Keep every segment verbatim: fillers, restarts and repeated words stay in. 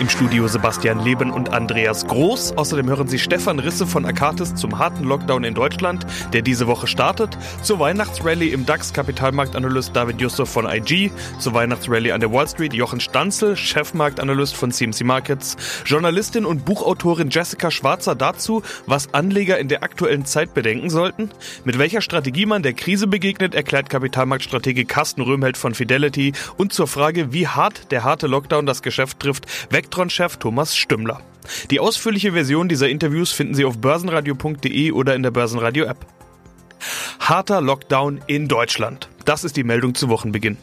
Im Studio Sebastian Leben und Andreas Groß. Außerdem hören Sie Stefan Risse von Acatis zum harten Lockdown in Deutschland, der diese Woche startet, zur Weihnachtsrallye im D A X Kapitalmarktanalyst David Jussow von I G, zur Weihnachtsrallye an der Wall Street Jochen Stanzel, Chefmarktanalyst von C M C Markets, Journalistin und Buchautorin Jessica Schwarzer dazu, was Anleger in der aktuellen Zeit bedenken sollten, mit welcher Strategie man der Krise begegnet, erklärt Kapitalmarktstratege Carsten Roemheld von Fidelity und zur Frage, wie hart der harte Lockdown das Geschäft trifft, Vectron-Chef Thomas Stümmler. Die ausführliche Version dieser Interviews finden Sie auf börsenradio punkt de oder in der Börsenradio-App. Harter Lockdown in Deutschland. Das ist die Meldung zu Wochenbeginn.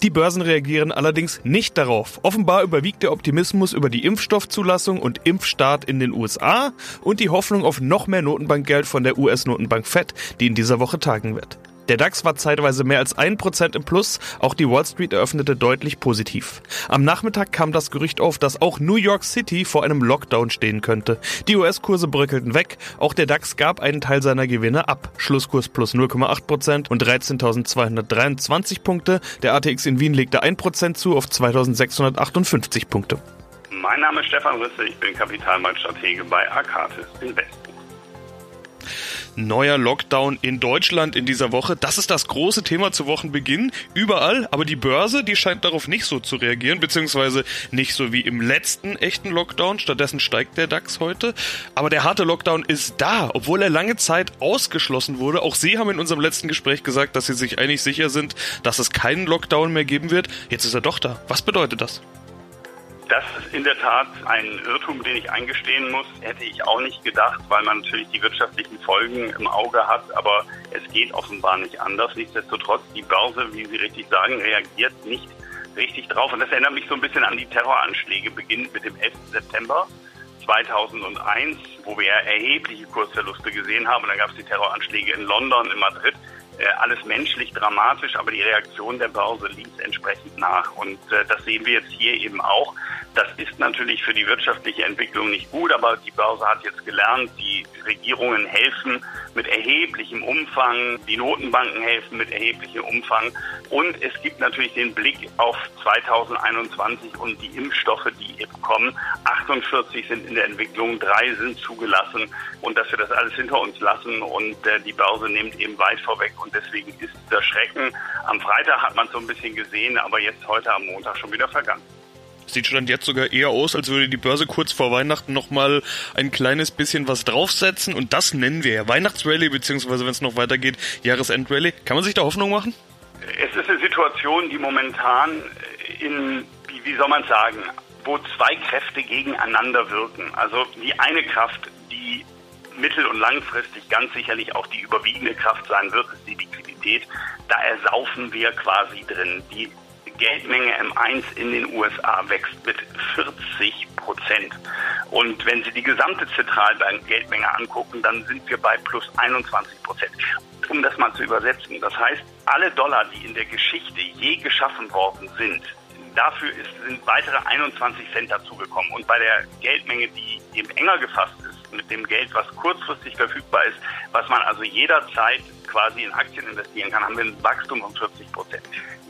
Die Börsen reagieren allerdings nicht darauf. Offenbar überwiegt der Optimismus über die Impfstoffzulassung und Impfstart in den U S A und die Hoffnung auf noch mehr Notenbankgeld von der U S-Notenbank Fed, die in dieser Woche tagen wird. Der D A X war zeitweise mehr als ein Prozent im Plus, auch die Wall Street eröffnete deutlich positiv. Am Nachmittag kam das Gerücht auf, dass auch New York City vor einem Lockdown stehen könnte. Die U S-Kurse bröckelten weg, auch der D A X gab einen Teil seiner Gewinne ab. Schlusskurs plus null Komma acht Prozent und dreizehntausendzweihundertdreiundzwanzig Punkte. Der A T X in Wien legte ein Prozent zu auf zweitausendsechshundertachtundfünfzig Punkte. Mein Name ist Stefan Risse, ich bin Kapitalmarktstratege bei Arcate Invest. Neuer Lockdown in Deutschland in dieser Woche. Das ist das große Thema zu Wochenbeginn. Überall, aber die Börse, die scheint darauf nicht so zu reagieren, beziehungsweise nicht so wie im letzten echten Lockdown. Stattdessen steigt der D A X heute. Aber der harte Lockdown ist da, obwohl er lange Zeit ausgeschlossen wurde. Auch Sie haben in unserem letzten Gespräch gesagt, dass Sie sich eigentlich sicher sind, dass es keinen Lockdown mehr geben wird. Jetzt ist er doch da. Was bedeutet das? Das ist in der Tat ein Irrtum, den ich eingestehen muss. Hätte ich auch nicht gedacht, weil man natürlich die wirtschaftlichen Folgen im Auge hat. Aber es geht offenbar nicht anders. Nichtsdestotrotz, die Börse, wie Sie richtig sagen, reagiert nicht richtig drauf. Und das erinnert mich so ein bisschen an die Terroranschläge, beginnend mit dem elften September zweitausendeins, wo wir erhebliche Kursverluste gesehen haben. Und dann gab es die Terroranschläge in London, in Madrid. Alles menschlich dramatisch, aber die Reaktion der Börse ließ entsprechend nach. Und äh, das sehen wir jetzt hier eben auch. Das ist natürlich für die wirtschaftliche Entwicklung nicht gut, aber die Börse hat jetzt gelernt, die Regierungen helfen mit erheblichem Umfang, die Notenbanken helfen mit erheblichem Umfang. Und es gibt natürlich den Blick auf zweitausendeinundzwanzig und die Impfstoffe, die eben kommen. achtundvierzig sind in der Entwicklung, drei sind zugelassen. Und dass wir das alles hinter uns lassen und äh, die Börse nimmt eben weit vorweg. Und deswegen ist der Schrecken. Am Freitag hat man es so ein bisschen gesehen, aber jetzt heute am Montag schon wieder vergangen. Sieht schon jetzt sogar eher aus, als würde die Börse kurz vor Weihnachten nochmal ein kleines bisschen was draufsetzen. Und das nennen wir ja Weihnachtsrallye, beziehungsweise wenn es noch weitergeht, Jahresendrallye. Kann man sich da Hoffnung machen? Es ist eine Situation, die momentan in, wie soll man sagen, wo zwei Kräfte gegeneinander wirken. Also die eine Kraft, die mittel- und langfristig ganz sicherlich auch die überwiegende Kraft sein wird, ist die Liquidität. Da ersaufen wir quasi drin. Die Geldmenge M eins in den U S A wächst mit vierzig Prozent. Und wenn Sie die gesamte Zentralbank-Geldmenge angucken, dann sind wir bei plus einundzwanzig Prozent. Um das mal zu übersetzen, das heißt, alle Dollar, die in der Geschichte je geschaffen worden sind, dafür ist, sind weitere einundzwanzig Cent dazugekommen. Und bei der Geldmenge, die eben enger gefasst ist, mit dem Geld, was kurzfristig verfügbar ist, was man also jederzeit quasi in Aktien investieren kann, haben wir ein Wachstum von vierzig Prozent.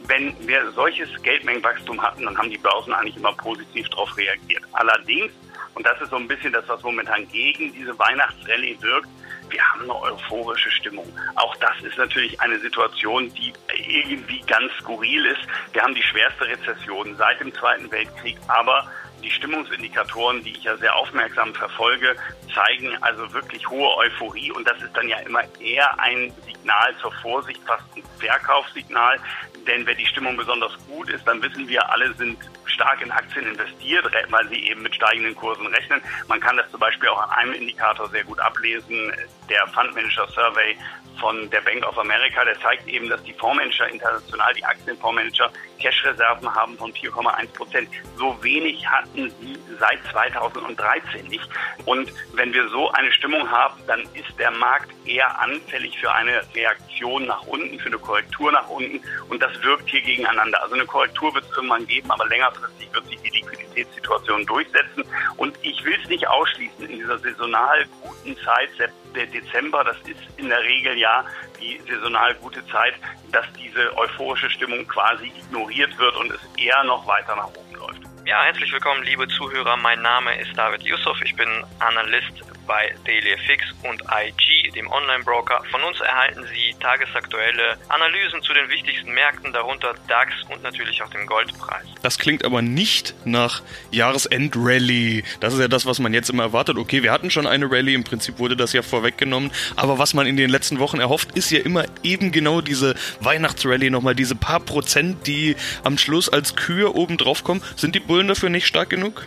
Wenn wir solches Geldmengenwachstum hatten, dann haben die Börsen eigentlich immer positiv darauf reagiert. Allerdings, und das ist so ein bisschen das, was momentan gegen diese Weihnachtsrallye wirkt, wir haben eine euphorische Stimmung. Auch das ist natürlich eine Situation, die irgendwie ganz skurril ist. Wir haben die schwerste Rezession seit dem Zweiten Weltkrieg, aber die Stimmungsindikatoren, die ich ja sehr aufmerksam verfolge, zeigen also wirklich hohe Euphorie und das ist dann ja immer eher ein Signal zur Vorsicht, fast ein Verkaufssignal, denn wenn die Stimmung besonders gut ist, dann wissen wir, alle sind stark in Aktien investiert, weil sie eben mit steigenden Kursen rechnen. Man kann das zum Beispiel auch an einem Indikator sehr gut ablesen, der Fund Manager Survey von der Bank of America, der zeigt eben, dass die Fondsmanager international, die Aktienfondsmanager, Cash-Reserven haben von vier Komma eins Prozent. So wenig hatten sie seit zweitausenddreizehn nicht. Und wenn wir so eine Stimmung haben, dann ist der Markt eher anfällig für eine Reaktion nach unten, für eine Korrektur nach unten. Und das wirkt hier gegeneinander. Also eine Korrektur wird es irgendwann geben, aber längerfristig wird sich die Liquidität Liquiditätssituation durchsetzen. Und ich will es nicht ausschließen, in dieser saisonal guten Zeit, der Dezember, das ist in der Regel ja die saisonal gute Zeit, dass diese euphorische Stimmung quasi ignoriert wird und es eher noch weiter nach oben läuft. Ja, herzlich willkommen, liebe Zuhörer. Mein Name ist David Jussow. Ich bin Analyst bei DailyFix und I G, dem Online-Broker. Von uns erhalten Sie tagesaktuelle Analysen zu den wichtigsten Märkten, darunter DAX und natürlich auch dem Goldpreis. Das klingt aber nicht nach Jahresend-Rally. Das ist ja das, was man jetzt immer erwartet. Okay, wir hatten schon eine Rally, im Prinzip wurde das ja vorweggenommen. Aber was man in den letzten Wochen erhofft, ist ja immer eben genau diese Weihnachtsrally nochmal, diese paar Prozent, die am Schluss als Kühe oben drauf kommen. Sind die Bullen dafür nicht stark genug?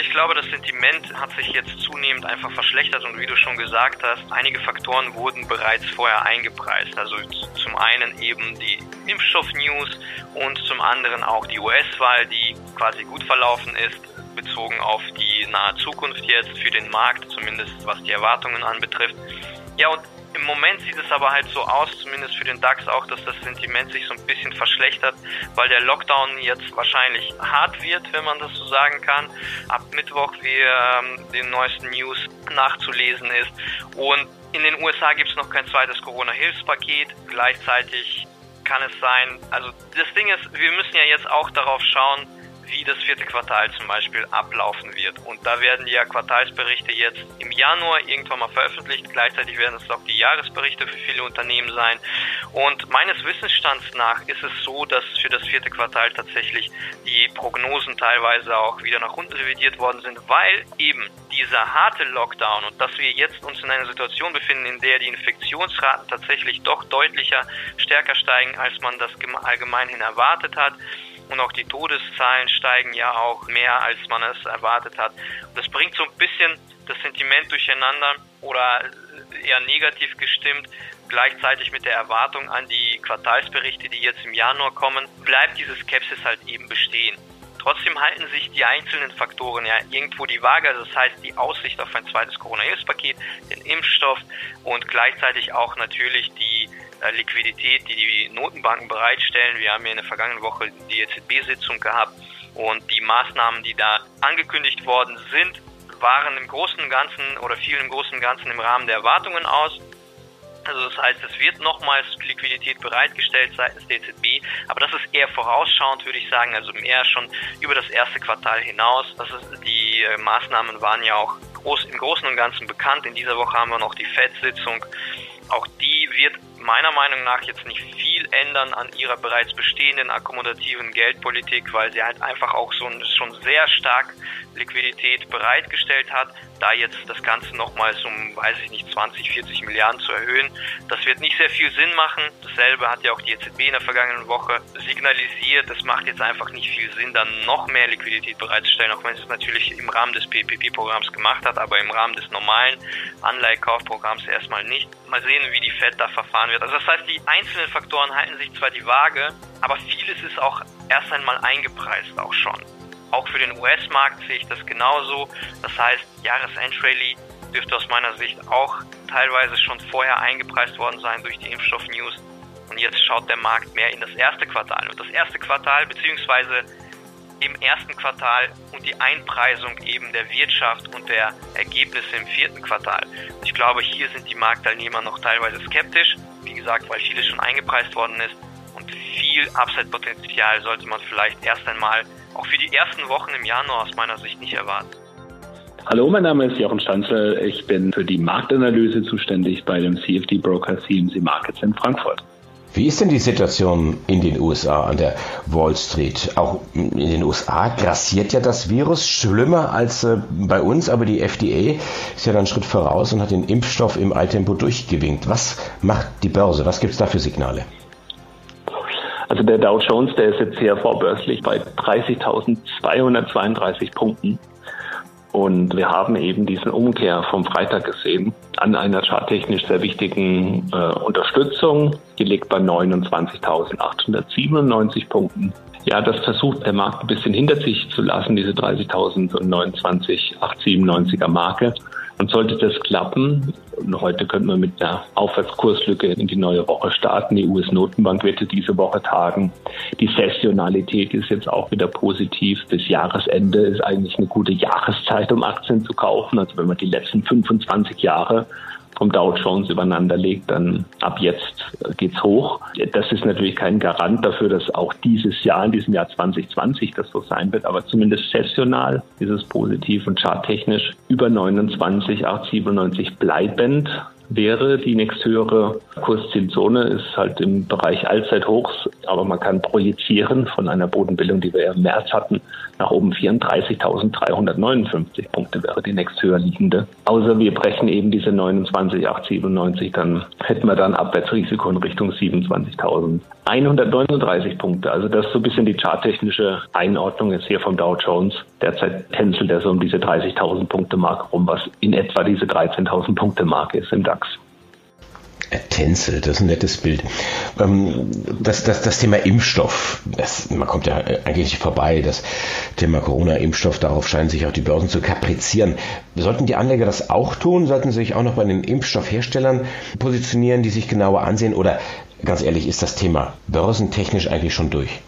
Ich glaube, das Sentiment hat sich jetzt zunehmend einfach verschlechtert und wie du schon gesagt hast, einige Faktoren wurden bereits vorher eingepreist. Also zum einen eben die Impfstoff-News und zum anderen auch die U S-Wahl, die quasi gut verlaufen ist, bezogen auf die nahe Zukunft jetzt für den Markt, zumindest was die Erwartungen anbetrifft. Ja, und im Moment sieht es aber halt so aus, zumindest für den DAX auch, dass das Sentiment sich so ein bisschen verschlechtert, weil der Lockdown jetzt wahrscheinlich hart wird, wenn man das so sagen kann. Ab Mittwoch, wie ähm, den neuesten News nachzulesen ist. Und in den U S A gibt es noch kein zweites Corona-Hilfspaket. Gleichzeitig kann es sein, also das Ding ist, wir müssen ja jetzt auch darauf schauen, wie das vierte Quartal zum Beispiel ablaufen wird. Und da werden ja Quartalsberichte jetzt im Januar irgendwann mal veröffentlicht. Gleichzeitig werden es auch die Jahresberichte für viele Unternehmen sein. Und meines Wissensstands nach ist es so, dass für das vierte Quartal tatsächlich die Prognosen teilweise auch wieder nach unten revidiert worden sind, weil eben dieser harte Lockdown und dass wir jetzt uns in einer Situation befinden, in der die Infektionsraten tatsächlich doch deutlicher stärker steigen, als man das allgemeinhin erwartet hat. Und auch die Todeszahlen steigen ja auch mehr, als man es erwartet hat. Das bringt so ein bisschen das Sentiment durcheinander oder eher negativ gestimmt. Gleichzeitig mit der Erwartung an die Quartalsberichte, die jetzt im Januar kommen, bleibt diese Skepsis halt eben bestehen. Trotzdem halten sich die einzelnen Faktoren ja irgendwo die Waage, also das heißt die Aussicht auf ein zweites Corona-Hilfspaket, den Impfstoff und gleichzeitig auch natürlich die Liquidität, die die Notenbanken bereitstellen. Wir haben ja in der vergangenen Woche die E Z B-Sitzung gehabt und die Maßnahmen, die da angekündigt worden sind, waren im Großen und Ganzen oder fielen im Großen und Ganzen im Rahmen der Erwartungen aus. Also das heißt, es wird nochmals Liquidität bereitgestellt seitens der E Z B, aber das ist eher vorausschauend, würde ich sagen, also eher schon über das erste Quartal hinaus. Das ist, die Maßnahmen waren ja auch groß, im Großen und Ganzen bekannt. In dieser Woche haben wir noch die F E D-Sitzung. Auch die wird meiner Meinung nach jetzt nicht viel ändern an ihrer bereits bestehenden akkommodativen Geldpolitik, weil sie halt einfach auch so schon sehr stark Liquidität bereitgestellt hat. Da jetzt das Ganze nochmals um, weiß ich nicht, zwanzig, vierzig Milliarden zu erhöhen, das wird nicht sehr viel Sinn machen. Dasselbe hat ja auch die E Z B in der vergangenen Woche signalisiert. Das macht jetzt einfach nicht viel Sinn, dann noch mehr Liquidität bereitzustellen, auch wenn es natürlich im Rahmen des P P P-Programms gemacht hat, aber im Rahmen des normalen Anleihekaufprogramms erstmal nicht. Mal sehen, wie die Fed da verfahren wird. Also das heißt, die einzelnen Faktoren halten sich zwar die Waage, aber vieles ist auch erst einmal eingepreist auch schon. Auch für den U S-Markt sehe ich das genauso. Das heißt, Jahresendrallye dürfte aus meiner Sicht auch teilweise schon vorher eingepreist worden sein durch die Impfstoff-News. Und jetzt schaut der Markt mehr in das erste Quartal. Und das erste Quartal, beziehungsweise im ersten Quartal und die Einpreisung eben der Wirtschaft und der Ergebnisse im vierten Quartal. Und ich glaube, hier sind die Marktteilnehmer noch teilweise skeptisch. Wie gesagt, weil vieles schon eingepreist worden ist. Und viel Upside-Potenzial sollte man vielleicht erst einmal auch für die ersten Wochen im Januar aus meiner Sicht nicht erwarten. Hallo, mein Name ist Jochen Stanzel. Ich bin für die Marktanalyse zuständig bei dem C F D-Broker C M C Markets in Frankfurt. Wie ist denn die Situation in den U S A an der Wall Street? Auch in den U S A grassiert ja das Virus schlimmer als bei uns, aber die F D A ist ja dann einen Schritt voraus und hat den Impfstoff im Eiltempo durchgewinkt. Was macht die Börse? Was gibt es da für Signale? Also der Dow Jones, der ist jetzt sehr vorbörslich bei dreißigtausendzweihundertzweiunddreißig Punkten. Und wir haben eben diesen Umkehr vom Freitag gesehen an einer charttechnisch sehr wichtigen äh, Unterstützung. Die liegt bei neunundzwanzigtausendachthundertsiebenundneunzig Punkten. Ja, das versucht der Markt ein bisschen hinter sich zu lassen, diese dreißigtausendneunundzwanzig Komma achthundertsiebenundneunziger Marke. Und sollte das klappen, Und heute könnten wir mit einer Aufwärtskurslücke in die neue Woche starten. Die U S-Notenbank wird diese Woche tagen. Die Saisonalität ist jetzt auch wieder positiv. Bis Jahresende ist eigentlich eine gute Jahreszeit, um Aktien zu kaufen. Also wenn man die letzten fünfundzwanzig Jahre vom Dow Jones übereinander legt, dann ab jetzt geht's hoch. Das ist natürlich kein Garant dafür, dass auch dieses Jahr, in diesem Jahr zwanzig zwanzig, das so sein wird, aber zumindest sessional ist es positiv und charttechnisch über neunundzwanzig Komma achthundertsiebenundneunzig bleibend wäre. Die nächsthöhere Kurszielzone ist halt im Bereich Allzeithochs, aber man kann projizieren von einer Bodenbildung, die wir im März hatten, nach oben vierunddreißigtausenddreihundertneunundfünfzig Punkte wäre die nächsthöher liegende. Außer wir brechen eben diese neunundzwanzig Komma achthundertsiebenundneunzig, dann hätten wir dann Abwärtsrisiko in Richtung siebenundzwanzigtausendeinhundertneununddreißig Punkte. Also das ist so ein bisschen die charttechnische Einordnung jetzt hier vom Dow Jones. Derzeit tänzelt er so um diese dreißigtausend Punkte Marke rum, was in etwa diese dreizehntausend Punkte Marke ist im DAX. Tänzelt, das ist ein nettes Bild. Das, das, das Thema Impfstoff, das, man kommt ja eigentlich nicht vorbei, das Thema Corona-Impfstoff, darauf scheinen sich auch die Börsen zu kaprizieren. Sollten die Anleger das auch tun? Sollten sie sich auch noch bei den Impfstoffherstellern positionieren, die sich genauer ansehen? Oder ganz ehrlich, ist das Thema börsentechnisch eigentlich schon durch?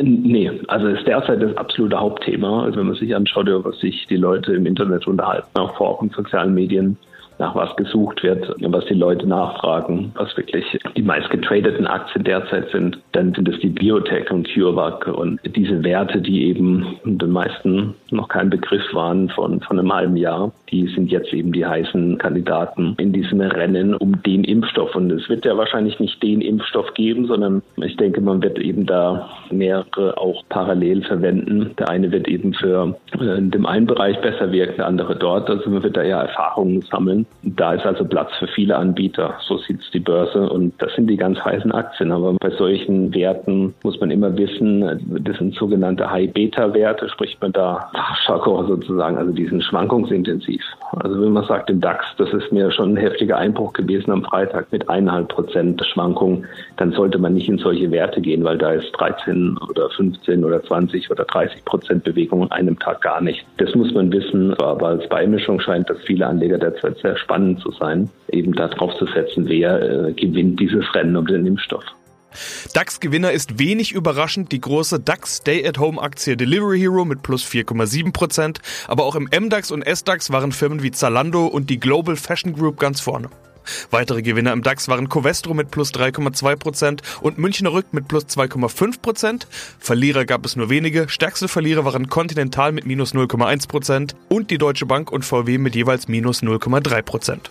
Nee, also ist derzeit das absolute Hauptthema. Also wenn man sich anschaut, was sich die Leute im Internet unterhalten, auch vor und sozialen Medien, nach was gesucht wird, was die Leute nachfragen, was wirklich die meist getradeten Aktien derzeit sind, dann sind es die Biotech und CureVac und diese Werte, die eben den meisten noch kein Begriff waren von, von einem halben Jahr, die sind jetzt eben die heißen Kandidaten in diesem Rennen um den Impfstoff. Und es wird ja wahrscheinlich nicht den Impfstoff geben, sondern ich denke, man wird eben da mehrere auch parallel verwenden. Der eine wird eben für in dem einen Bereich besser wirken, der andere dort. Also man wird da ja Erfahrungen sammeln. Da ist also Platz für viele Anbieter, so sieht's die Börse und das sind die ganz heißen Aktien. Aber bei solchen Werten muss man immer wissen, das sind sogenannte High-Beta-Werte, spricht man da Fachjargon sozusagen, also die sind schwankungsintensiv. Also wenn man sagt im DAX, das ist mir schon ein heftiger Einbruch gewesen am Freitag mit eineinhalb Prozent Schwankung, dann sollte man nicht in solche Werte gehen, weil da ist dreizehn oder fünfzehn oder zwanzig oder dreißig Prozent Bewegung an einem Tag gar nicht. Das muss man wissen, aber als Beimischung scheint das viele Anleger derzeit sehr spannend zu sein, eben darauf zu setzen, wer äh, gewinnt dieses Rennen um den Impfstoff. DAX-Gewinner ist wenig überraschend die große DAX-Stay-at-Home-Aktie Delivery Hero mit plus vier Komma sieben Prozent, aber auch im M DAX und S DAX waren Firmen wie Zalando und die Global Fashion Group ganz vorne. Weitere Gewinner im DAX waren Covestro mit plus drei Komma zwei Prozent und Münchner Rück mit plus zwei Komma fünf Prozent. Verlierer gab es nur wenige. Stärkste Verlierer waren Continental mit minus null Komma eins Prozent und die Deutsche Bank und V W mit jeweils minus null Komma drei Prozent.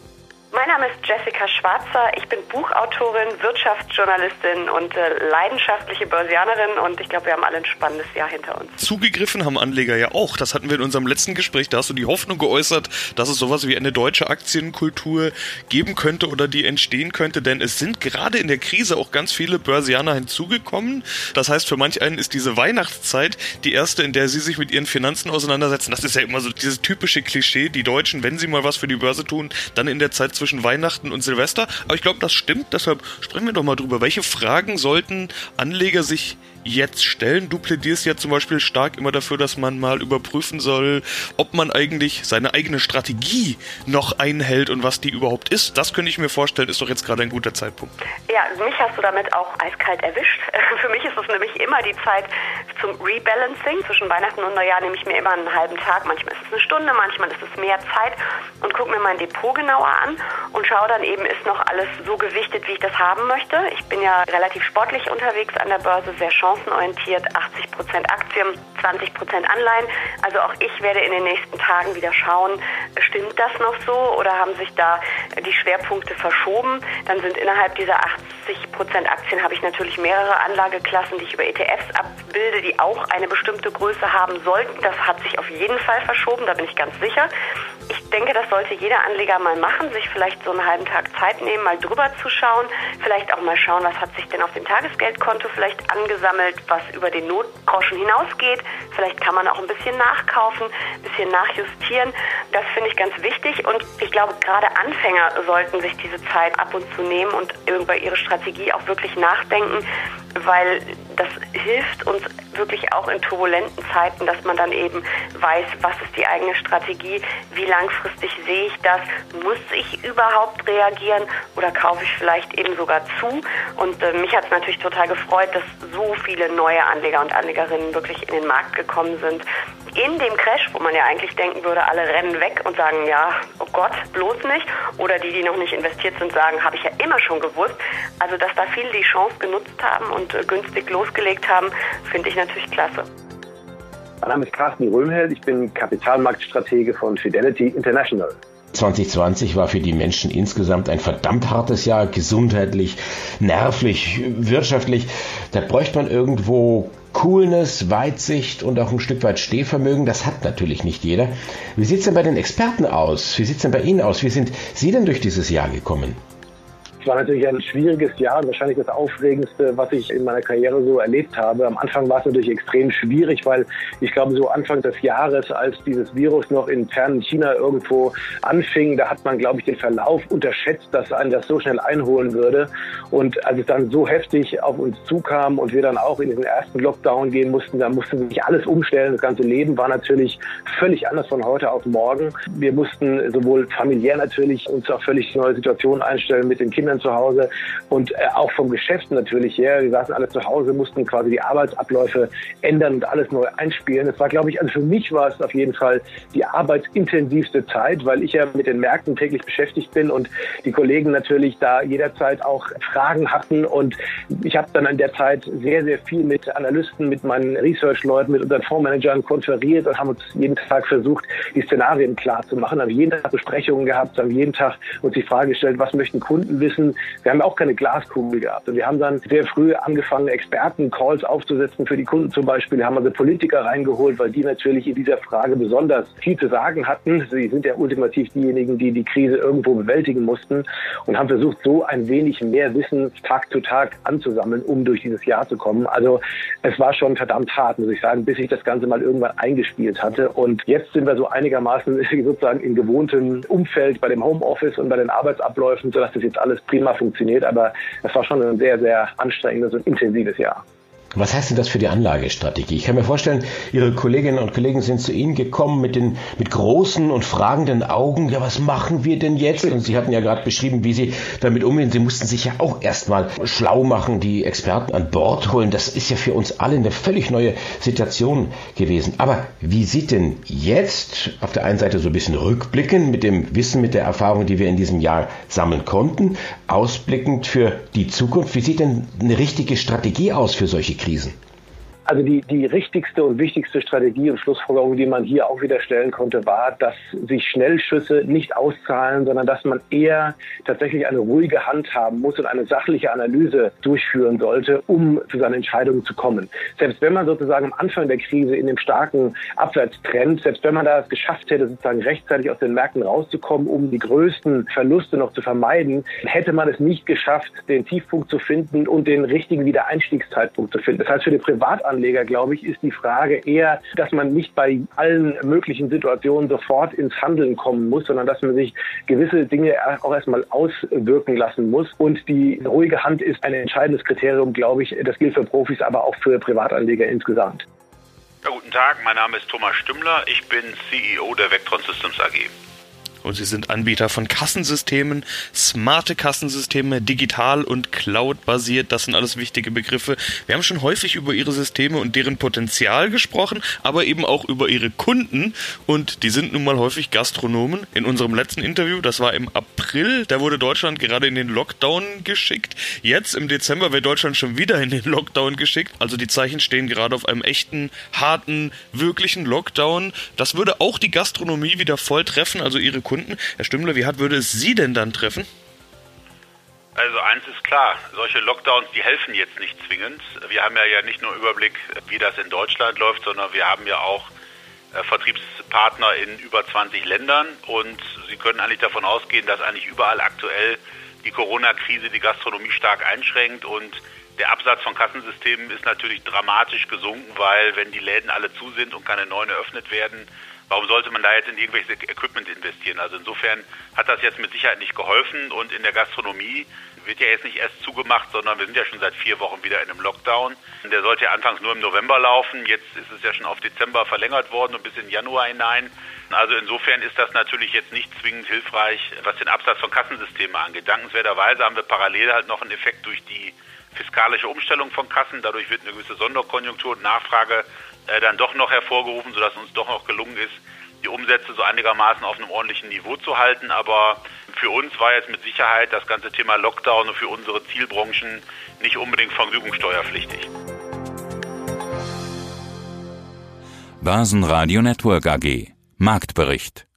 Mein Name ist Jessica Schwarzer. Ich bin Buchautorin, Wirtschaftsjournalistin und äh, leidenschaftliche Börsianerin und ich glaube, wir haben alle ein spannendes Jahr hinter uns. Zugegriffen haben Anleger ja auch. Das hatten wir in unserem letzten Gespräch. Da hast du die Hoffnung geäußert, dass es sowas wie eine deutsche Aktienkultur geben könnte oder die entstehen könnte, denn es sind gerade in der Krise auch ganz viele Börsianer hinzugekommen. Das heißt, für manch einen ist diese Weihnachtszeit die erste, in der sie sich mit ihren Finanzen auseinandersetzen. Das ist ja immer so dieses typische Klischee, die Deutschen, wenn sie mal was für die Börse tun, dann in der Zeit zwischen Weihnachten und Silvester. Aber ich glaube, das stimmt. Deshalb sprechen wir doch mal drüber. Welche Fragen sollten Anleger sich jetzt stellen? Du plädierst ja zum Beispiel stark immer dafür, dass man mal überprüfen soll, ob man eigentlich seine eigene Strategie noch einhält und was die überhaupt ist. Das könnte ich mir vorstellen, ist doch jetzt gerade ein guter Zeitpunkt. Ja, mich hast du damit auch eiskalt erwischt. Für mich ist es nämlich immer die Zeit zum Rebalancing. Zwischen Weihnachten und Neujahr nehme ich mir immer einen halben Tag. Manchmal ist es eine Stunde, manchmal ist es mehr Zeit und gucke mir mein Depot genauer an und schaue dann eben, ist noch alles so gewichtet, wie ich das haben möchte. Ich bin ja relativ sportlich unterwegs an der Börse, sehr schon chancenorientiert, achtzig Prozent Aktien, zwanzig Prozent Anleihen. Also auch ich werde in den nächsten Tagen wieder schauen, stimmt das noch so oder haben sich da die Schwerpunkte verschoben? Dann sind innerhalb dieser achtzig Prozent Aktien habe ich natürlich mehrere Anlageklassen, die ich über E T Fs abbilde, die auch eine bestimmte Größe haben sollten. Das hat sich auf jeden Fall verschoben, da bin ich ganz sicher. Ich denke, das sollte jeder Anleger mal machen, sich vielleicht so einen halben Tag Zeit nehmen, mal drüber zu schauen, vielleicht auch mal schauen, was hat sich denn auf dem Tagesgeldkonto vielleicht angesammelt, was über den Notgroschen hinausgeht. Vielleicht kann man auch ein bisschen nachkaufen, ein bisschen nachjustieren. Das finde ich ganz wichtig und ich glaube, gerade Anfänger sollten sich diese Zeit ab und zu nehmen und über ihre Strategie auch wirklich nachdenken, weil das hilft uns wirklich auch in turbulenten Zeiten, dass man dann eben weiß, was ist die eigene Strategie, wie langfristig sehe ich das, muss ich überhaupt reagieren oder kaufe ich vielleicht eben sogar zu. Und äh, mich hat es natürlich total gefreut, dass so viele neue Anleger und Anlegerinnen wirklich in den Markt gekommen sind. In dem Crash, wo man ja eigentlich denken würde, alle rennen weg und sagen, ja, oh Gott, bloß nicht. Oder die, die noch nicht investiert sind, sagen, habe ich ja immer schon gewusst. Also, dass da viele die Chance genutzt haben und äh, günstig losgelegt haben, finde ich natürlich klasse. Mein Name ist Carsten Roemheld, ich bin Kapitalmarktstratege von Fidelity International. zwanzig zwanzig war für die Menschen insgesamt ein verdammt hartes Jahr, gesundheitlich, nervlich, wirtschaftlich. Da bräuchte man irgendwo Coolness, Weitsicht und auch ein Stück weit Stehvermögen. Das hat natürlich nicht jeder. Wie sieht es denn bei den Experten aus? Wie sieht es denn bei Ihnen aus? Wie sind Sie denn durch dieses Jahr gekommen? Es war natürlich ein schwieriges Jahr und wahrscheinlich das Aufregendste, was ich in meiner Karriere so erlebt habe. Am Anfang war es natürlich extrem schwierig, weil ich glaube, so Anfang des Jahres, als dieses Virus noch in fernen China irgendwo anfing, da hat man, glaube ich, den Verlauf unterschätzt, dass einen das so schnell einholen würde. Und als es dann so heftig auf uns zukam und wir dann auch in diesen ersten Lockdown gehen mussten, da mussten sich alles umstellen. Das ganze Leben war natürlich völlig anders von heute auf morgen. Wir mussten sowohl familiär natürlich uns auf völlig neue Situationen einstellen mit den Kindern zu Hause und äh, auch vom Geschäft natürlich her. Wir saßen alle zu Hause, mussten quasi die Arbeitsabläufe ändern und alles neu einspielen. Das war, glaube ich, also für mich war es auf jeden Fall die arbeitsintensivste Zeit, weil ich ja mit den Märkten täglich beschäftigt bin und die Kollegen natürlich da jederzeit auch Fragen hatten. Und ich habe dann in der Zeit sehr, sehr viel mit Analysten, mit meinen Research-Leuten, mit unseren Fondsmanagern konferiert und haben uns jeden Tag versucht, die Szenarien klar zu machen, haben jeden Tag Besprechungen gehabt, haben jeden Tag uns die Frage gestellt, was möchten Kunden wissen. Wir haben auch keine Glaskugel gehabt und wir haben dann sehr früh angefangen, Experten-Calls aufzusetzen für die Kunden zum Beispiel. Wir haben also Politiker reingeholt, weil die natürlich in dieser Frage besonders viel zu sagen hatten. Sie sind ja ultimativ diejenigen, die die Krise irgendwo bewältigen mussten und haben versucht, so ein wenig mehr Wissen Tag zu Tag anzusammeln, um durch dieses Jahr zu kommen. Also es war schon verdammt hart, muss ich sagen, bis ich das Ganze mal irgendwann eingespielt hatte. Und jetzt sind wir so einigermaßen sozusagen im gewohnten Umfeld bei dem Homeoffice und bei den Arbeitsabläufen, sodass das jetzt alles prima funktioniert, aber es war schon ein sehr, sehr anstrengendes und intensives Jahr. Was heißt denn das für die Anlagestrategie? Ich kann mir vorstellen, Ihre Kolleginnen und Kollegen sind zu Ihnen gekommen mit den mit großen und fragenden Augen. Ja, was machen wir denn jetzt? Und Sie hatten ja gerade beschrieben, wie Sie damit umgehen. Sie mussten sich ja auch erstmal schlau machen, die Experten an Bord holen. Das ist ja für uns alle eine völlig neue Situation gewesen. Aber wie sieht denn jetzt auf der einen Seite so ein bisschen rückblickend mit dem Wissen, mit der Erfahrung, die wir in diesem Jahr sammeln konnten, ausblickend für die Zukunft, wie sieht denn eine richtige Strategie aus für solche Krisen? Also die, die richtigste und wichtigste Strategie und Schlussfolgerung, die man hier auch wieder stellen konnte, war, dass sich Schnellschüsse nicht auszahlen, sondern dass man eher tatsächlich eine ruhige Hand haben muss und eine sachliche Analyse durchführen sollte, um zu seinen Entscheidungen zu kommen. Selbst wenn man sozusagen am Anfang der Krise in dem starken Abwärtstrend, selbst wenn man da es geschafft hätte, sozusagen rechtzeitig aus den Märkten rauszukommen, um die größten Verluste noch zu vermeiden, hätte man es nicht geschafft, den Tiefpunkt zu finden und den richtigen Wiedereinstiegszeitpunkt zu finden. Das heißt, für die Privatanleger, glaube ich, ist die Frage eher, dass man nicht bei allen möglichen Situationen sofort ins Handeln kommen muss, sondern dass man sich gewisse Dinge auch erstmal auswirken lassen muss. Und die ruhige Hand ist ein entscheidendes Kriterium, glaube ich. Das gilt für Profis, aber auch für Privatanleger insgesamt. Ja, guten Tag, mein Name ist Thomas Stümmler. Ich bin C E O der Vectron Systems A G. Und sie sind Anbieter von Kassensystemen, smarte Kassensysteme, digital und cloud-basiert. Das sind alles wichtige Begriffe. Wir haben schon häufig über ihre Systeme und deren Potenzial gesprochen, aber eben auch über ihre Kunden. Und die sind nun mal häufig Gastronomen. In unserem letzten Interview, das war im April, da wurde Deutschland gerade in den Lockdown geschickt. Jetzt im Dezember wird Deutschland schon wieder in den Lockdown geschickt. Also die Zeichen stehen gerade auf einem echten, harten, wirklichen Lockdown. Das würde auch die Gastronomie wieder voll treffen, also ihre Kunden. Herr Stümmler, wie hart würde es Sie denn dann treffen? Also eins ist klar, solche Lockdowns, die helfen jetzt nicht zwingend. Wir haben ja, ja nicht nur Überblick, wie das in Deutschland läuft, sondern wir haben ja auch äh, Vertriebspartner in über zwanzig Ländern und Sie können eigentlich davon ausgehen, dass eigentlich überall aktuell die Corona-Krise die Gastronomie stark einschränkt und der Absatz von Kassensystemen ist natürlich dramatisch gesunken, weil wenn die Läden alle zu sind und keine neuen eröffnet werden, warum sollte man da jetzt in irgendwelches Equipment investieren? Also insofern hat das jetzt mit Sicherheit nicht geholfen und in der Gastronomie wird ja jetzt nicht erst zugemacht, sondern wir sind ja schon seit vier Wochen wieder in einem Lockdown. Der sollte ja anfangs nur im November laufen, jetzt ist es ja schon auf Dezember verlängert worden und bis in Januar hinein. Also insofern ist das natürlich jetzt nicht zwingend hilfreich, was den Absatz von Kassensystemen angeht. Dankenswerterweise haben wir parallel halt noch einen Effekt durch die fiskalische Umstellung von Kassen. Dadurch wird eine gewisse Sonderkonjunktur und Nachfrage äh, dann doch noch hervorgerufen, sodass uns doch noch gelungen ist, die Umsätze so einigermaßen auf einem ordentlichen Niveau zu halten. Aber für uns war jetzt mit Sicherheit das ganze Thema Lockdown und für unsere Zielbranchen nicht unbedingt vergnügungssteuerpflichtig. Börsenradio Network A G Marktbericht.